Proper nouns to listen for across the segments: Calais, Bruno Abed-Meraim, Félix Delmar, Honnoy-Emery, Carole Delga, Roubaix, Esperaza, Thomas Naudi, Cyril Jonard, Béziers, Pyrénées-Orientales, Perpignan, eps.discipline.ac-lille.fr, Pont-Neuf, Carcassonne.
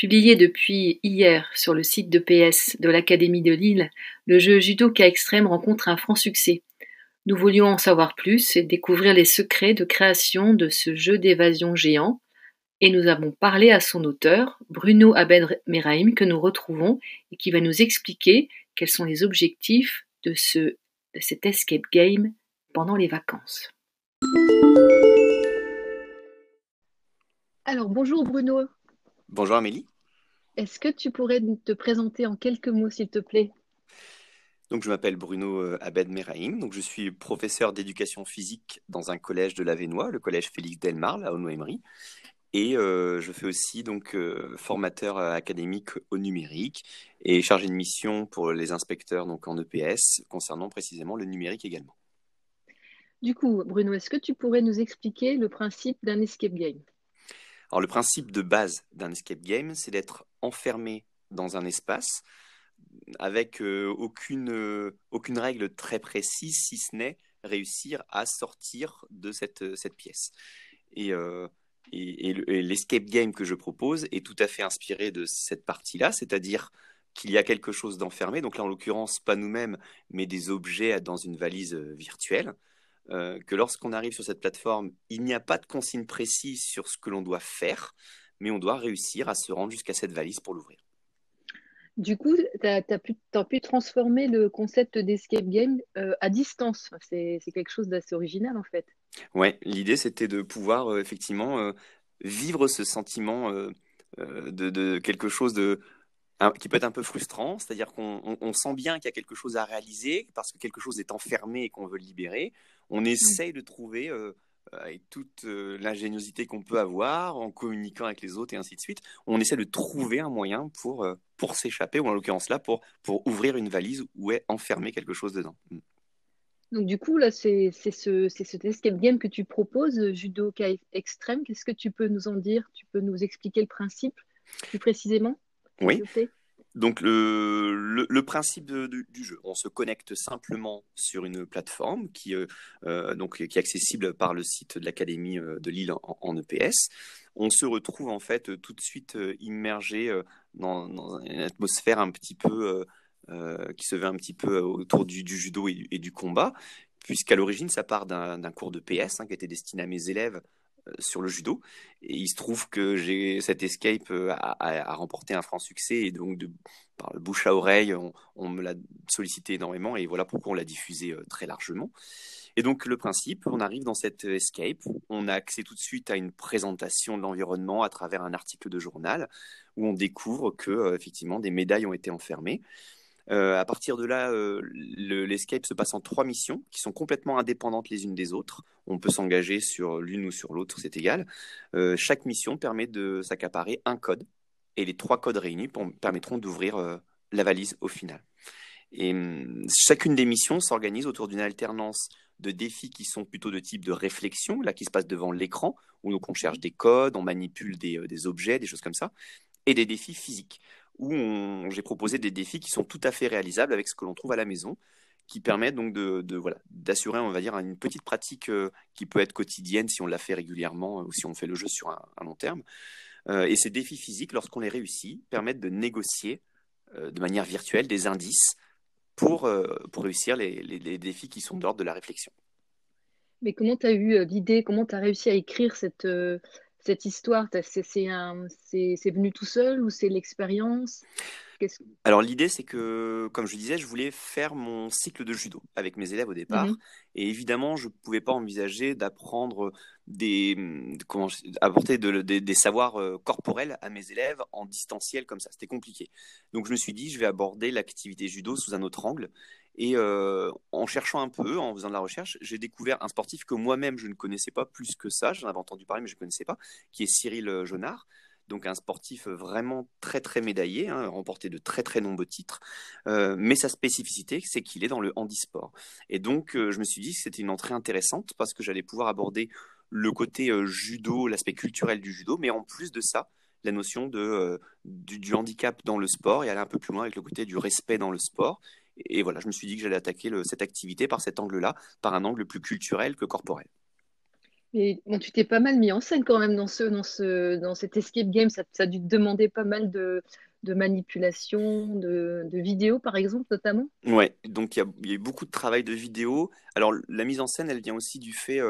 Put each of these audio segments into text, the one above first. Publié depuis hier sur le site de PS de l'Académie de Lille, le jeu judoka extrême rencontre un franc succès. Nous voulions en savoir plus et découvrir les secrets de création de ce jeu d'évasion géant, et nous avons parlé à son auteur, Bruno Abed-Meraim, que nous retrouvons et qui va nous expliquer quels sont les objectifs de cet escape game pendant les vacances. Alors bonjour Bruno. Bonjour Amélie. Est-ce que tu pourrais te présenter en quelques mots s'il te plaît ? Donc, je m'appelle Bruno Abed-Meraim, donc je suis professeur d'éducation physique dans un collège de l'Avesnois, le collège Félix Delmar, à Honnoy-Emery, et je fais aussi donc formateur académique au numérique et chargé de mission pour les inspecteurs donc en EPS concernant précisément le numérique également. Du coup, Bruno, est-ce que tu pourrais nous expliquer le principe d'un escape game ? Alors, le principe de base d'un escape game, c'est d'être enfermé dans un espace avec aucune règle très précise, si ce n'est réussir à sortir de cette pièce. Et l'escape game que je propose est tout à fait inspiré de cette partie-là, c'est-à-dire qu'il y a quelque chose d'enfermé, donc là en l'occurrence pas nous-mêmes, mais des objets dans une valise virtuelle, que lorsqu'on arrive sur cette plateforme, il n'y a pas de consigne précise sur ce que l'on doit faire, mais on doit réussir à se rendre jusqu'à cette valise pour l'ouvrir. Du coup, tu as pu transformer le concept d'escape game à distance. C'est quelque chose d'assez original, en fait. Oui, l'idée, c'était de pouvoir, effectivement, vivre ce sentiment de quelque chose qui peut être un peu frustrant. C'est-à-dire qu'on sent bien qu'il y a quelque chose à réaliser parce que quelque chose est enfermé et qu'on veut le libérer. On essaye de trouver... avec toute l'ingéniosité qu'on peut avoir, en communiquant avec les autres et ainsi de suite, on essaie de trouver un moyen pour s'échapper, ou en l'occurrence là, pour ouvrir une valise où est enfermé quelque chose dedans. Donc du coup, là, c'est cet escape game que tu proposes, judoka extrême. Qu'est-ce que tu peux nous en dire ? Tu peux nous expliquer le principe plus précisément ? Oui. Donc le principe du jeu, on se connecte simplement sur une plateforme qui est accessible par le site de l'Académie de Lille en EPS. On se retrouve en fait tout de suite immergé dans une atmosphère un petit peu qui se veut un petit peu autour du judo et du combat, puisqu'à l'origine ça part d'un cours de PS qui était destiné à mes élèves sur le judo, et il se trouve que cette escape a remporté un franc succès, et donc par le bouche à oreille, on me l'a sollicité énormément, et voilà pourquoi on l'a diffusé très largement. Et donc le principe, on arrive dans cette escape, on a accès tout de suite à une présentation de l'environnement à travers un article de journal, où on découvre que effectivement des médailles ont été enfermées. À partir de là, l'escape se passe en 3 missions qui sont complètement indépendantes les unes des autres. On peut s'engager sur l'une ou sur l'autre, c'est égal. Chaque mission permet de s'accaparer un code, et les 3 codes réunis permettront d'ouvrir la valise au final. Et chacune des missions s'organise autour d'une alternance de défis qui sont plutôt de type de réflexion, là qui se passe devant l'écran, où donc on cherche des codes, on manipule des objets, des choses comme ça, et des défis physiques, où j'ai proposé des défis qui sont tout à fait réalisables avec ce que l'on trouve à la maison, qui permettent donc d'assurer, on va dire, une petite pratique qui peut être quotidienne si on la fait régulièrement ou si on fait le jeu sur un long terme. Et ces défis physiques, lorsqu'on les réussit, permettent de négocier de manière virtuelle des indices pour réussir les défis qui sont d'ordre de la réflexion. Mais comment tu as eu l'idée, comment tu as réussi à écrire cette histoire, c'est venu tout seul ou c'est l'expérience ? Alors l'idée, c'est que, comme je disais, je voulais faire mon cycle de judo avec mes élèves au départ. Et évidemment, je ne pouvais pas envisager d'apprendre des savoirs corporels à mes élèves en distanciel comme ça. C'était compliqué. Donc je me suis dit, je vais aborder l'activité judo sous un autre angle. Et en cherchant un peu, en faisant de la recherche, j'ai découvert un sportif que moi-même, je ne connaissais pas plus que ça. J'en avais entendu parler, mais je ne connaissais pas, qui est Cyril Jonard. Donc un sportif vraiment très, très médaillé, remporté de très, très nombreux titres. Mais sa spécificité, c'est qu'il est dans le handisport. Et donc, je me suis dit que c'était une entrée intéressante parce que j'allais pouvoir aborder le côté judo, l'aspect culturel du judo, mais en plus de ça, la notion du handicap dans le sport et aller un peu plus loin avec le côté du respect dans le sport. Et voilà, je me suis dit que j'allais attaquer cette activité par cet angle-là, par un angle plus culturel que corporel. Mais bon, tu t'es pas mal mis en scène quand même dans cet escape game. Ça a dû te demander pas mal de manipulation, de vidéos par exemple notamment. Ouais, donc il y a eu beaucoup de travail de vidéo. Alors la mise en scène, elle vient aussi du fait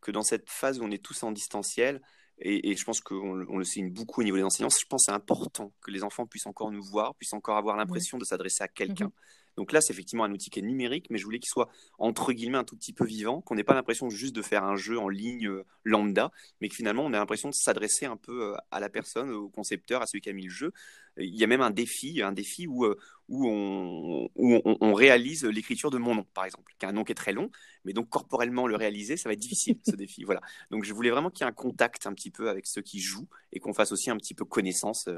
que dans cette phase où on est tous en distanciel, et je pense qu'on le signe beaucoup au niveau des enseignants, je pense que c'est important que les enfants puissent encore nous voir, puissent encore avoir l'impression de s'adresser à quelqu'un. Donc là, c'est effectivement un outil qui est numérique, mais je voulais qu'il soit, entre guillemets, un tout petit peu vivant, qu'on n'ait pas l'impression juste de faire un jeu en ligne lambda, mais que finalement, on a l'impression de s'adresser un peu à la personne, au concepteur, à celui qui a mis le jeu. Il y a même un défi où on réalise l'écriture de mon nom, par exemple, qui est un nom qui est très long, mais donc corporellement le réaliser, ça va être difficile, ce défi. Voilà. Donc je voulais vraiment qu'il y ait un contact un petit peu avec ceux qui jouent et qu'on fasse aussi un petit peu connaissance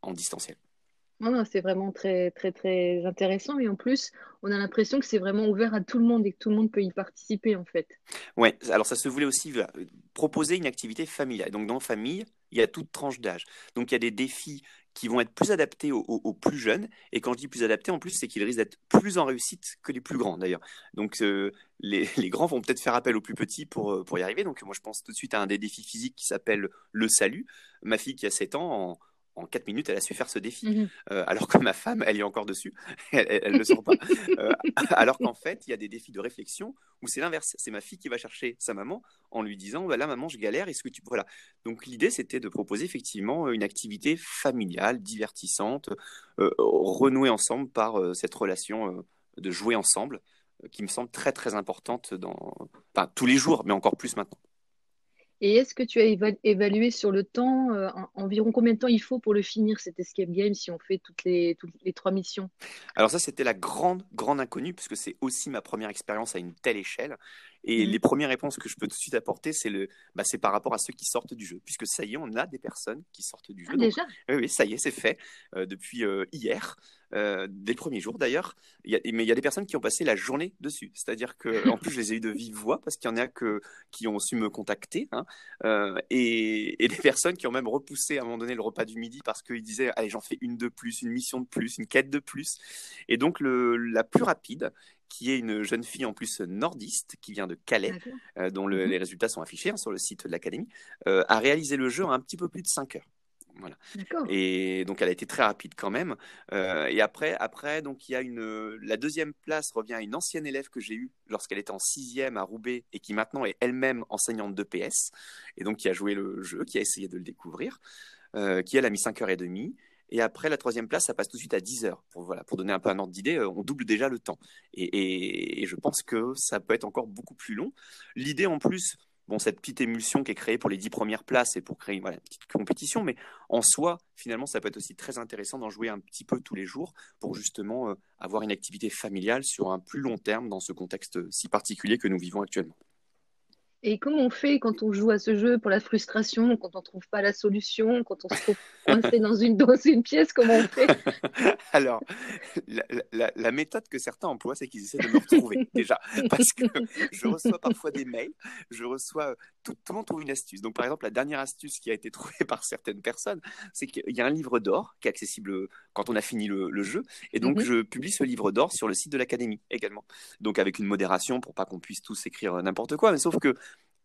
en distanciel. Non, c'est vraiment très, très, très intéressant. Et en plus, on a l'impression que c'est vraiment ouvert à tout le monde et que tout le monde peut y participer, en fait. Oui, alors ça se voulait aussi proposer une activité familiale. Donc, dans famille, il y a toute tranche d'âge. Donc, il y a des défis qui vont être plus adaptés aux plus jeunes. Et quand je dis plus adaptés, en plus, c'est qu'ils risquent d'être plus en réussite que les plus grands, d'ailleurs. Donc, les grands vont peut-être faire appel aux plus petits pour y arriver. Donc, moi, je pense tout de suite à un des défis physiques qui s'appelle le salut. Ma fille qui a 7 ans, en 4 minutes, elle a su faire ce défi. Alors que ma femme, elle est encore dessus. Elle ne le sent pas. Alors qu'en fait, il y a des défis de réflexion où c'est l'inverse. C'est ma fille qui va chercher sa maman en lui disant bah, « Là, maman, je galère. Est-ce que tu... » Voilà. Donc, l'idée, c'était de proposer effectivement une activité familiale, divertissante, renouée ensemble par cette relation de jouer ensemble qui me semble très, très importante tous les jours, mais encore plus maintenant. Et est-ce que tu as évalué sur le temps environ combien de temps il faut pour le finir, cet escape game, si on fait toutes les 3 missions? Alors ça, c'était la grande, grande inconnue, puisque c'est aussi ma première expérience à une telle échelle. Et les premières réponses que je peux tout de suite apporter, c'est par rapport à ceux qui sortent du jeu. Puisque ça y est, on a des personnes qui sortent du jeu. Déjà ? Oui, ça y est, c'est fait depuis hier. Dès le premier jour d'ailleurs, mais il y a des personnes qui ont passé la journée dessus, c'est-à-dire que en plus je les ai eu de vive voix parce qu'il y en a qui ont su me contacter et des personnes qui ont même repoussé à un moment donné le repas du midi parce qu'ils disaient allez j'en fais une de plus, une mission de plus, une quête de plus. Et donc la plus rapide, qui est une jeune fille en plus nordiste qui vient de Calais, dont les résultats sont affichés sur le site de l'académie, a réalisé le jeu en un petit peu plus de 5 heures. Voilà. D'accord. Et donc elle a été très rapide quand même. Et après donc il y a la deuxième place revient à une ancienne élève que j'ai eue lorsqu'elle était en 6e à Roubaix et qui maintenant est elle-même enseignante de PS et donc qui a joué le jeu, qui a essayé de le découvrir, qui elle a mis 5h30. Et après, la troisième place, ça passe tout de suite à 10 heures. Pour donner un peu un ordre d'idée, on double déjà le temps. Et je pense que ça peut être encore beaucoup plus long. L'idée en plus... Bon, cette petite émulsion qui est créée pour les 10 premières places et pour créer une petite compétition, mais en soi, finalement, ça peut être aussi très intéressant d'en jouer un petit peu tous les jours pour justement avoir une activité familiale sur un plus long terme dans ce contexte si particulier que nous vivons actuellement. Et comment on fait quand on joue à ce jeu pour la frustration, quand on ne trouve pas la solution, quand on se trouve coincé dans une pièce, comment on fait? Alors, la méthode que certains emploient, c'est qu'ils essaient de me retrouver déjà. Parce que je reçois parfois des mails, tout le monde trouve une astuce. Donc, par exemple, la dernière astuce qui a été trouvée par certaines personnes, c'est qu'il y a un livre d'or qui est accessible quand on a fini le jeu. Et donc, je publie ce livre d'or sur le site de l'académie également. Donc, avec une modération pour pas qu'on puisse tous écrire n'importe quoi, mais sauf que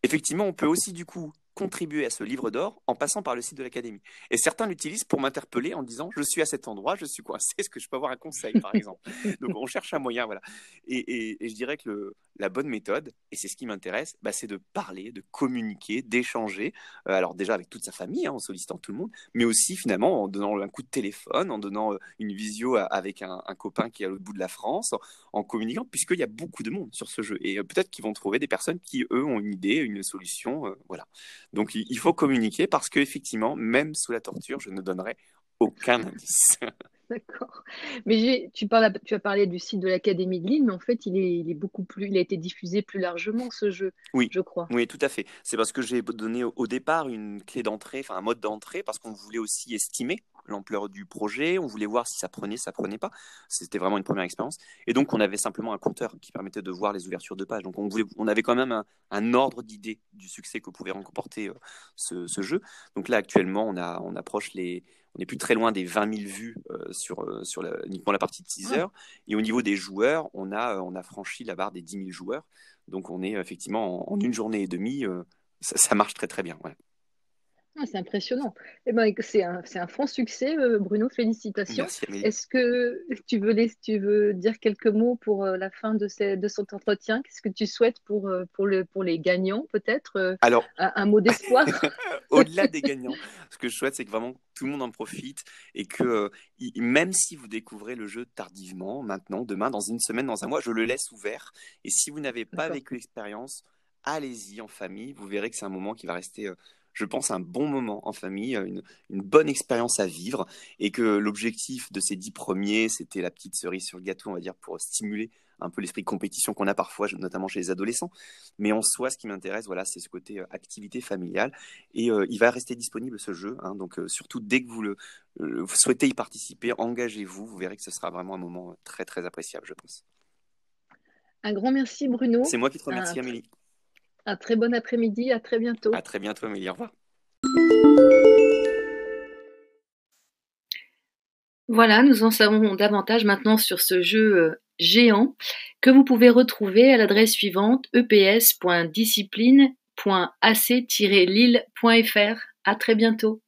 effectivement, on peut aussi du coup contribuer à ce livre d'or en passant par le site de l'académie. Et certains l'utilisent pour m'interpeller en disant « je suis à cet endroit, je suis coincé, est-ce que je peux avoir un conseil ?» par exemple. Donc on cherche un moyen, voilà. Et je dirais que la bonne méthode, et c'est ce qui m'intéresse, c'est de parler, de communiquer, d'échanger. Alors déjà avec toute sa famille, en sollicitant tout le monde, mais aussi finalement en donnant un coup de téléphone, en donnant une visio avec un copain qui est à l'autre bout de la France, en communiquant, puisqu'il y a beaucoup de monde sur ce jeu. Et peut-être qu'ils vont trouver des personnes qui, eux, ont une idée, une solution, voilà. Donc, il faut communiquer parce qu'effectivement, même sous la torture, je ne donnerai aucun indice. D'accord. Mais tu as parlé du site de l'Académie de Lille, mais en fait, il a été diffusé plus largement, ce jeu, je crois. Oui, tout à fait. C'est parce que j'ai donné au départ une clé d'entrée, un mode d'entrée, parce qu'on voulait aussi estimer l'ampleur du projet, on voulait voir si ça prenait pas, c'était vraiment une première expérience et donc on avait simplement un compteur qui permettait de voir les ouvertures de page, donc on avait quand même un ordre d'idée du succès que pouvait remporter ce jeu. Donc là actuellement on est plus très loin des 20 000 vues sur uniquement la partie de 6 heures et au niveau des joueurs on a franchi la barre des 10 000 joueurs, donc on est effectivement en une journée et demie ça marche très très bien. Ouais. Ah, c'est impressionnant. Eh ben, c'est un franc succès, Bruno, félicitations. Merci, Amélie. Est-ce que tu veux dire quelques mots pour la fin de cet entretien ? Qu'est-ce que tu souhaites pour les gagnants, peut-être ? Alors, un mot d'espoir. Au-delà des gagnants, ce que je souhaite, c'est que vraiment tout le monde en profite et que même si vous découvrez le jeu tardivement, maintenant, demain, dans une semaine, dans un mois, je le laisse ouvert. Et si vous n'avez pas vécu l'expérience, allez-y en famille. Vous verrez que c'est un moment qui va rester... je pense, un bon moment en famille, une bonne expérience à vivre, et que l'objectif de ces 10 premiers, c'était la petite cerise sur le gâteau, on va dire, pour stimuler un peu l'esprit de compétition qu'on a parfois, notamment chez les adolescents. Mais en soi, ce qui m'intéresse, voilà, c'est ce côté activité familiale, et il va rester disponible ce jeu, hein, donc surtout dès que vous souhaitez y participer, engagez-vous, vous verrez que ce sera vraiment un moment très très appréciable, je pense. Un grand merci, Bruno. C'est moi qui te remercie, Amélie. Un très bon après-midi, à très bientôt. À très bientôt, Amélie, au revoir. Voilà, nous en savons davantage maintenant sur ce jeu géant que vous pouvez retrouver à l'adresse suivante eps.discipline.ac-lille.fr. À très bientôt.